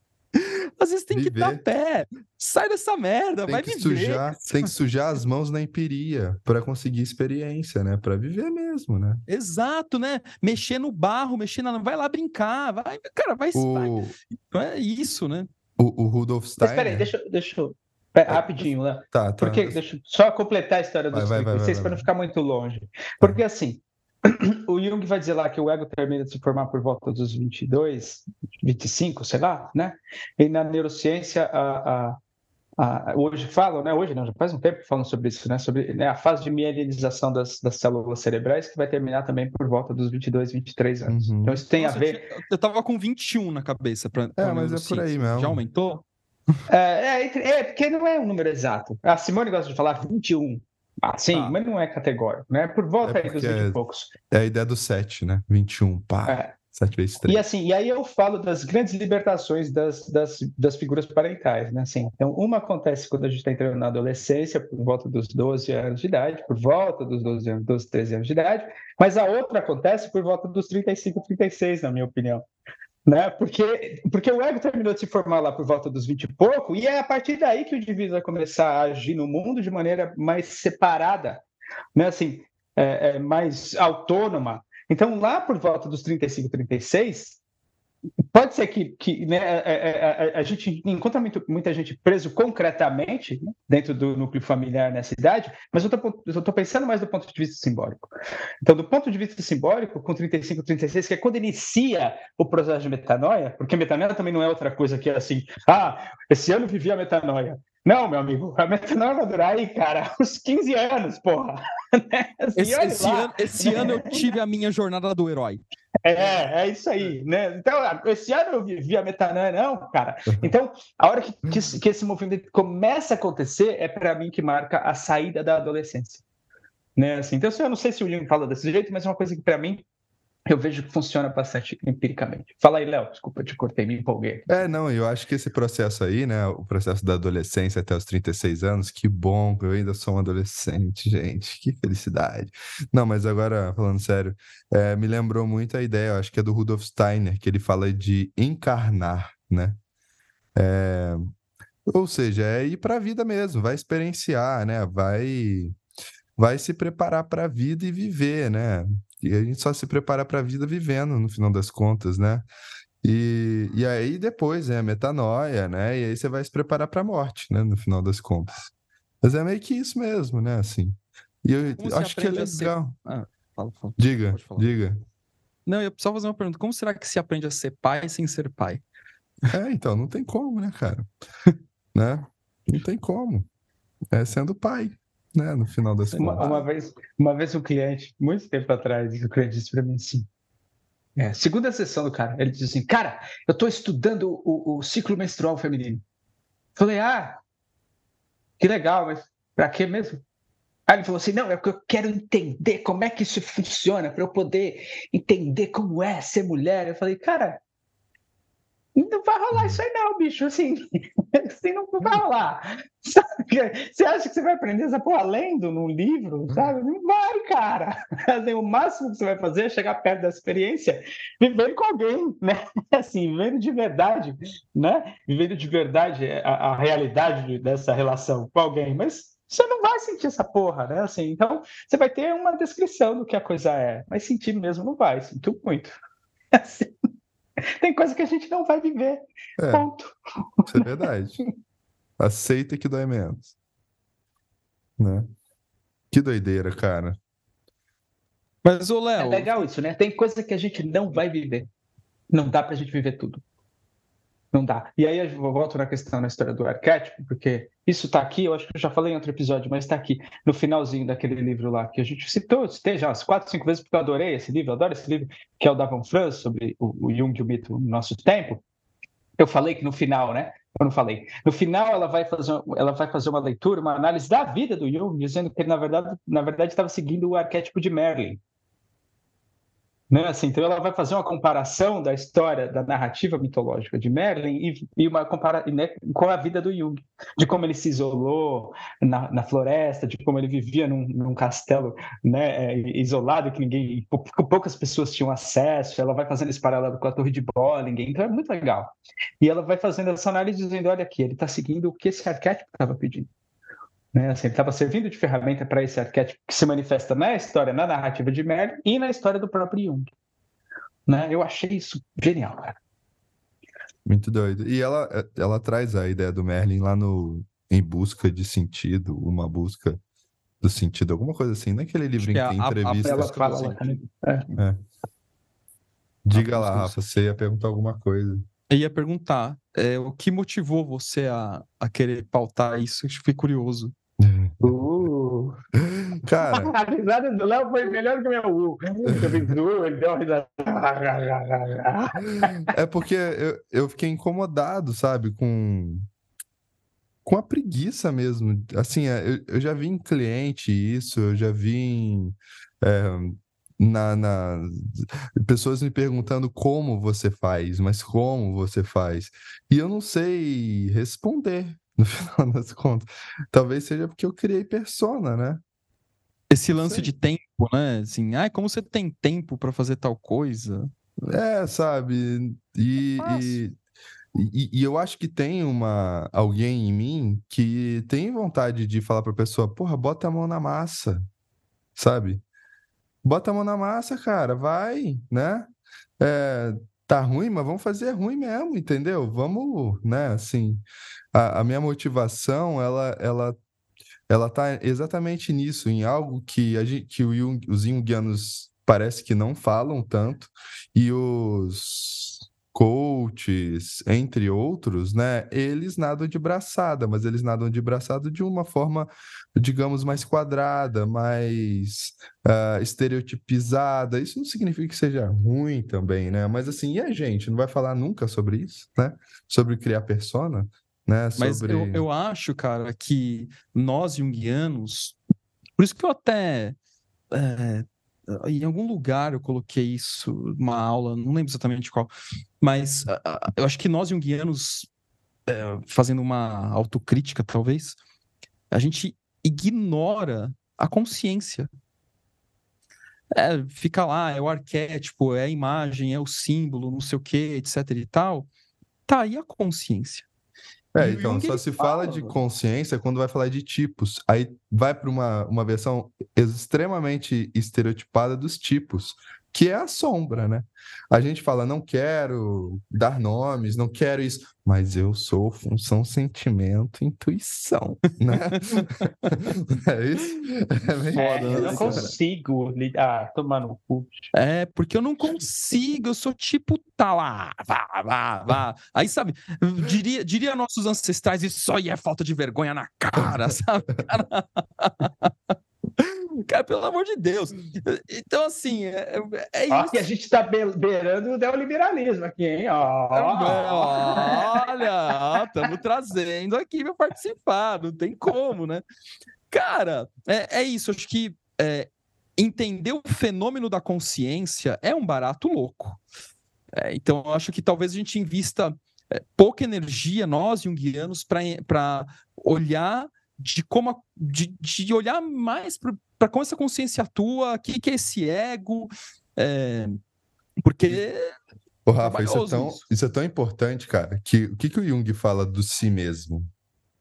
Às vezes tem viver. que dar pé, sai dessa merda, tem vai que viver. Sujar, tem que sujar as mãos na empiria para conseguir experiência, né? Para viver mesmo, né? Exato, né? Mexer no barro, mexer na... Vai lá brincar, vai... Cara, vai... O... vai... É isso, né? O, o Rudolf Steiner... Espera aí, deixa, deixa eu... Pera, rapidinho, né? Tá, tá. Porque, mas... deixa eu só completar a história dos trinta e seis para não ficar muito longe. Porque, uhum. assim... O Jung vai dizer lá que o ego termina de se formar por volta dos vinte e dois, vinte e cinco, sei lá, né? E na neurociência, a, a, a, hoje falam, né? Hoje não, já faz um tempo que falam sobre isso, né? Sobre, né, a fase de mielinização das, das células cerebrais, que vai terminar também por volta dos vinte e dois, vinte e três anos. Uhum. Então isso tem Nossa, a ver... Eu, eu tava com vinte e um na cabeça. Pra, pra é, mas é por aí mesmo. Já aumentou? É, é, é, porque não é um número exato. A Simone gosta de falar vinte e um. Ah, sim, ah. mas não é categórico, né? Por volta é aí dos vinte e poucos. É a ideia do sete, né? vinte e um, pá, é. sete vezes três. E assim, e aí eu falo das grandes libertações das, das, das figuras parentais, né? Assim, então, uma acontece quando a gente está entrando na adolescência, por volta dos doze anos de idade, por volta dos doze, doze, treze anos de idade, mas a outra acontece por volta dos trinta e cinco, trinta e seis, na minha opinião. Né? Porque, porque o ego terminou de se formar lá por volta dos vinte e pouco, e é a partir daí que o indivíduo vai começar a agir no mundo de maneira mais separada, né? Assim, é, é, mais autônoma. Então, lá por volta dos trinta e cinco, trinta e seis, pode ser que, que né, a, a, a gente encontra muito, muita gente preso concretamente, né, dentro do núcleo familiar nessa idade, mas eu estou pensando mais do ponto de vista simbólico. Então, do ponto de vista simbólico, com trinta e cinco, trinta e seis, que é quando inicia o processo de metanoia, porque metanoia também não é outra coisa que é assim, ah, esse ano vivi a metanoia. Não, meu amigo, a metanoia vai durar aí, cara, uns quinze anos, porra. Né? Assim, esse esse, ano, esse ano eu tive a minha jornada do herói. É, é isso aí, né? Então, esse ano eu vivi a metanoia, não, cara. Então, a hora que, que, que esse movimento começa a acontecer é, para mim, que marca a saída da adolescência. Né? Assim, então, eu não sei se o Jim fala desse jeito, mas é uma coisa que, para mim, eu vejo que funciona bastante empiricamente. Fala aí, Léo, desculpa, eu te cortei, me empolguei. É, não, eu acho que esse processo aí, né, o processo da adolescência até os trinta e seis anos, que bom, eu ainda sou um adolescente, gente, que felicidade. Não, mas agora, falando sério, é, me lembrou muito a ideia, eu acho que é do Rudolf Steiner, que ele fala de encarnar, né? É, ou seja, é ir para a vida mesmo, vai experienciar, né, vai, vai se preparar para a vida e viver, né? E a gente só se prepara para a vida vivendo, no final das contas, né? E, e aí depois, né, a metanoia, né? E aí você vai se preparar para a morte, né? No final das contas. Mas é meio que isso mesmo, né? Assim. E eu Como acho que é legal. Ser... Ah, fala, fala. Diga, diga. Não, eu só fazer uma pergunta. Como será que se aprende a ser pai sem ser pai? É, então, não tem como, né, cara? né? Não tem como. É sendo pai. Né, no final das uma, uma vez, uma vez um cliente, muito tempo atrás, o cliente disse para mim assim, é, segunda sessão do cara, ele disse assim, cara, eu estou estudando o, o ciclo menstrual feminino. Falei, ah, que legal, mas para que mesmo? Aí ele falou assim, não, é porque eu quero entender como é que isso funciona, para eu poder entender como é ser mulher. Eu falei, cara, não vai rolar isso aí não, bicho, assim, assim não vai rolar. Sabe? Você acha que você vai aprender essa porra lendo num livro, sabe? Não vai, cara. Assim, o máximo que você vai fazer é chegar perto da experiência, vivendo com alguém, né? Assim, vivendo de verdade, né? Vivendo de verdade a, a realidade dessa relação com alguém, mas você não vai sentir essa porra, né? Assim, então, você vai ter uma descrição do que a coisa é, mas sentir mesmo não vai, sinto muito. Assim. Tem coisa que a gente não vai viver, é, ponto. Isso é verdade. Aceita que dói menos. Né? Que doideira, cara. Mas, ô Léo... É legal isso, né? Tem coisa que a gente não vai viver. Não dá pra gente viver tudo. Não dá. E aí eu volto na questão na história do arquétipo, porque isso tá aqui, eu acho que eu já falei em outro episódio, mas tá aqui, no finalzinho daquele livro lá que a gente citou, eu citei já umas quatro, cinco vezes, porque eu adorei esse livro, eu adoro esse livro, que é o da Van Franz, sobre o, o Jung e o mito no nosso tempo. Eu falei que no final, né? Eu não falei. No final ela vai fazer, ela vai fazer uma leitura, uma análise da vida do Jung, dizendo que ele, na verdade, na verdade estava seguindo o arquétipo de Merlin. Né? Assim, então ela vai fazer uma comparação da história, da narrativa mitológica de Merlin e, e uma compara, né, com a vida do Jung, de como ele se isolou na, na floresta, de como ele vivia num, num castelo, né, isolado, que ninguém, pou, poucas pessoas tinham acesso. Ela vai fazendo esse paralelo com a Torre de Bollinger, então é muito legal. E ela vai fazendo essa análise dizendo, olha aqui, ele está seguindo o que esse arquétipo estava pedindo. Né, assim, ele estava servindo de ferramenta para esse arquétipo que se manifesta na história, na narrativa de Merlin e na história do próprio Jung. Né, eu achei isso genial, cara. Muito doido. E ela, ela traz a ideia do Merlin lá no Em Busca de Sentido, Uma Busca do Sentido, alguma coisa assim, naquele livro em que tem entrevistas. Ela fala lá, é. É. Diga lá, Rafa, você ia perguntar alguma coisa. Eu ia perguntar, é, o que motivou você a, a querer pautar isso? Eu fiquei curioso. Uh. Cara, a risada do Léo foi melhor que o meu. Ele deu uma risada. É porque eu, eu fiquei incomodado, sabe, com, com a preguiça mesmo. Assim, eu, eu já vi em cliente isso, eu já vi em é, na, na... pessoas me perguntando como você faz, mas como você faz? E eu não sei responder. No final das contas, talvez seja porque eu criei persona, né? Esse lance de tempo, né? Assim, ah, como você tem tempo pra fazer tal coisa? É, sabe? E, e, e, e eu acho que tem uma, alguém em mim que tem vontade de falar pra pessoa, porra, bota a mão na massa, sabe? bota a mão na massa, cara, vai, né? É, tá ruim, mas vamos fazer ruim mesmo, entendeu? Vamos, né, assim, a, a minha motivação, ela, ela, ela tá exatamente nisso, em algo que, a gente, que o Jung, os junguianos parece que não falam tanto, e os coaches, entre outros, né, eles nadam de braçada, mas eles nadam de braçada de uma forma, digamos, mais quadrada, mais uh, estereotipizada. Isso não significa que seja ruim também, né? Mas assim, e a gente não vai falar nunca sobre isso, né? Sobre criar persona, né? Sobre... Mas eu, eu acho, cara, que nós junguianos, por isso que eu até... É... em algum lugar eu coloquei isso, uma aula, não lembro exatamente qual, mas uh, eu acho que nós junguianos, uh, fazendo uma autocrítica talvez, a gente ignora a consciência. É, fica lá, é o arquétipo, é a imagem, é o símbolo, não sei o que, etc e tal. Tá aí a consciência. É, então, só se fala de consciência quando vai falar de tipos. Aí vai para uma, uma versão extremamente estereotipada dos tipos, que é a sombra, né? A gente fala, não quero dar nomes, não quero isso, mas eu sou função, sentimento, intuição, né? É isso? É meio é, foda, eu não consigo lidar, tomar no cu. É, porque eu não consigo, eu sou tipo, tá lá, vá, vá, vá. Aí, sabe, diria, diria nossos ancestrais, isso só é falta de vergonha na cara, sabe? Cara... Cara, pelo amor de Deus. Então, assim, é, é ó, isso. Que a gente tá beirando o neoliberalismo aqui, hein? Ó. Olha, estamos trazendo aqui para participar, não tem como, né? Cara, é, é isso. Acho que é, entender o fenômeno da consciência é um barato louco. É, então, eu acho que talvez a gente invista é, pouca energia, nós junguianos, para olhar de como a, de, de olhar mais para para como essa consciência atua, o que, que é esse ego, é... porque... Ô, Rafa, isso é, tão, isso. isso é tão importante, cara, que o que, que o Jung fala do si mesmo?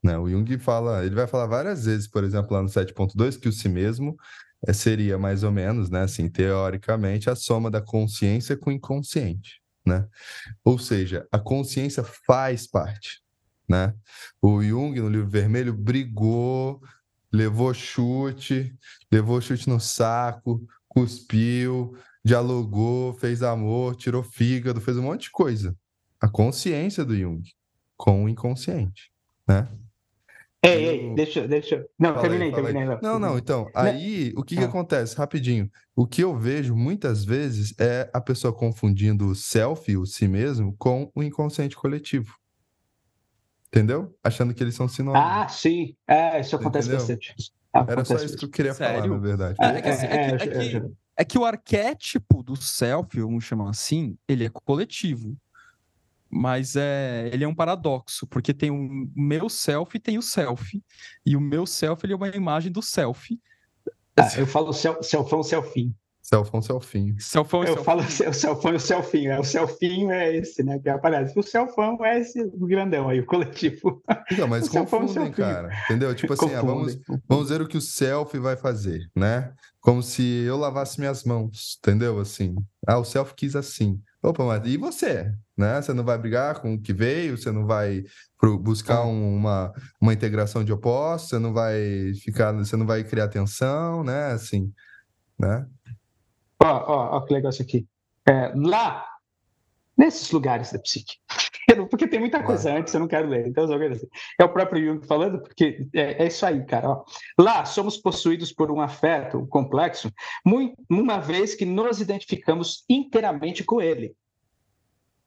Né? O Jung fala, ele vai falar várias vezes, por exemplo, lá no sete ponto dois, que o si mesmo é, seria mais ou menos, né, assim, teoricamente, a soma da consciência com o inconsciente, né? Ou seja, a consciência faz parte, né? O Jung, no livro vermelho, brigou... Levou chute, levou chute no saco, cuspiu, dialogou, fez amor, tirou fígado, fez um monte de coisa. A consciência do Jung com o inconsciente, né? Ei, ei, eu... deixa, deixa... Não, terminei, terminei. Não, não, então, aí o que, que acontece? Rapidinho. O que eu vejo muitas vezes é a pessoa confundindo o self, o si mesmo, com o inconsciente coletivo. Entendeu? Achando que eles são sinônimos. Ah, sim. É, isso acontece bastante. Era acontece só isso que eu queria falar, sério? Na verdade. É, é, que, assim, é, que, é, que, é que o arquétipo do self, vamos chamar assim, ele é coletivo. Mas é, ele é um paradoxo, porque tem o meu self e tem o self. E o meu self, ele é uma imagem do self. Ah, eu falo selfão, selfinho. Selfão, selfinho. Selfão e Eu selfie. falo o selfão e o selfinho. Né? O selfinho é esse, né? Que aparece. O selfão é esse grandão aí, o coletivo. Não, mas o confundem, cara. Entendeu? Tipo assim, ah, vamos, vamos ver o que o selfie vai fazer, né? Como se eu lavasse minhas mãos, entendeu? Assim. Ah, o selfie quis assim. Opa, mas e você? Né? Você não vai brigar com o que veio, você não vai buscar um, uma, uma integração de opostos, você não vai ficar, você não vai criar tensão, né? Assim, né? Ó, ó, ó, que legal isso aqui. É, lá, nesses lugares da psique, porque tem muita coisa antes, eu não quero ler, então é o próprio Jung falando, porque é, é isso aí, cara. Ó. Lá, somos possuídos por um afeto um complexo, muito, uma vez que nos identificamos inteiramente com ele.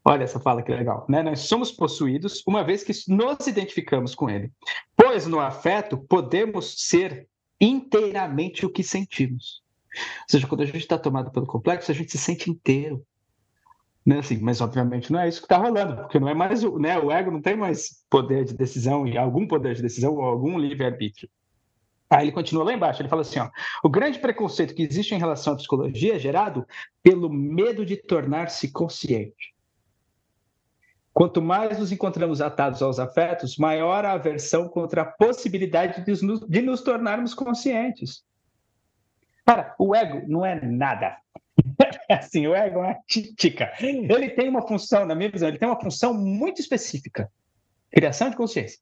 Olha essa fala que legal, né? Nós somos possuídos, uma vez que nos identificamos com ele. Pois no afeto, podemos ser inteiramente o que sentimos. Ou seja, quando a gente está tomado pelo complexo, a gente se sente inteiro. Né? Assim, mas, obviamente, não é isso que está rolando, porque não é mais o, né, o ego não tem mais poder de decisão, e algum poder de decisão ou algum livre-arbítrio. Aí ele continua lá embaixo, ele fala assim, ó, o grande preconceito que existe em relação à psicologia é gerado pelo medo de tornar-se consciente. Quanto mais nos encontramos atados aos afetos, maior a aversão contra a possibilidade de nos, de nos tornarmos conscientes. Cara, o ego não é nada. Assim, o ego é uma títica. Ele tem uma função, na minha visão, ele tem uma função muito específica. Criação de consciência.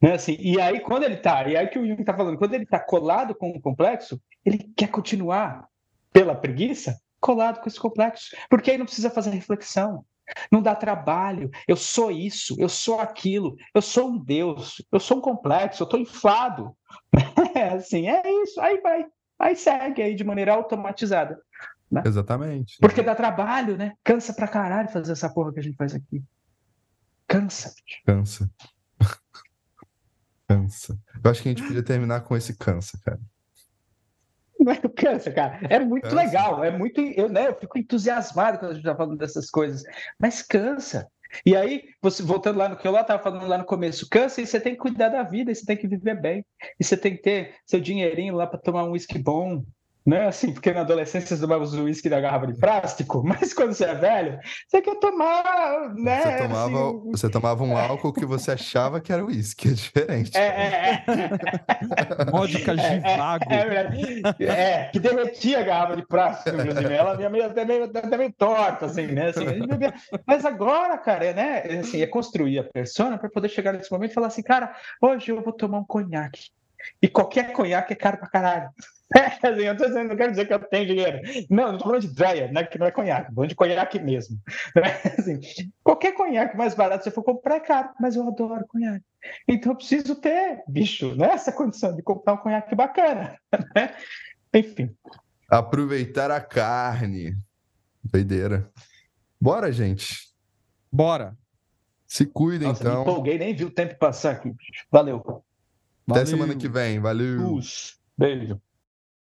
Né, assim, e aí quando ele está, e aí que o Jung está falando, quando ele está colado com o complexo, ele quer continuar pela preguiça colado com esse complexo, porque aí não precisa fazer reflexão, não dá trabalho, eu sou isso, eu sou aquilo, eu sou um Deus, eu sou um complexo, eu estou inflado. É, assim, é isso, aí vai, aí segue aí de maneira automatizada. Né? Exatamente. Porque dá trabalho, né? Cansa pra caralho fazer essa porra que a gente faz aqui. Cansa. Cansa. Cansa. Eu acho que a gente podia terminar com esse cansa, cara. Não é o cansa, cara. É muito cansa. Legal. É muito, eu, né, eu fico entusiasmado quando a gente está falando dessas coisas. Mas cansa. E aí, você, voltando lá no que eu lá estava falando lá no começo, cansa e você tem que cuidar da vida, e você tem que viver bem. E você tem que ter seu dinheirinho lá para tomar um uísque bom. Não é assim, porque na adolescência você tomava o uísque da garrafa de plástico, mas quando você é velho, você quer tomar, né? Você tomava, assim... você tomava um álcool que você achava que era uísque, é diferente. É, vodka Givago. É, é, é, é, que derretia a garrafa de plástico, inclusive. Ela vinha meio, até, meio, até meio torta, assim, né? Assim, mas agora, cara, é, né? Assim, é construir a persona para poder chegar nesse momento e falar assim, cara, hoje eu vou tomar um conhaque. E qualquer conhaque é caro pra caralho. É, assim, eu tô dizendo, não quero dizer que eu tenho dinheiro. Não, não tô falando de dreia, né, que não é conhaque, tô falando de conhaque mesmo. É, assim, qualquer conhaque mais barato você for comprar é caro, mas eu adoro conhaque. Então eu preciso ter, bicho, né, essa condição de comprar um conhaque bacana. Né? Enfim. Aproveitar a carne. Doideira. Bora, gente. Bora. Se cuida, nossa, então. Me empolguei, nem vi o tempo passar aqui. Bicho. Valeu. Até valeu. Semana que vem. Valeu. Us. Beijo.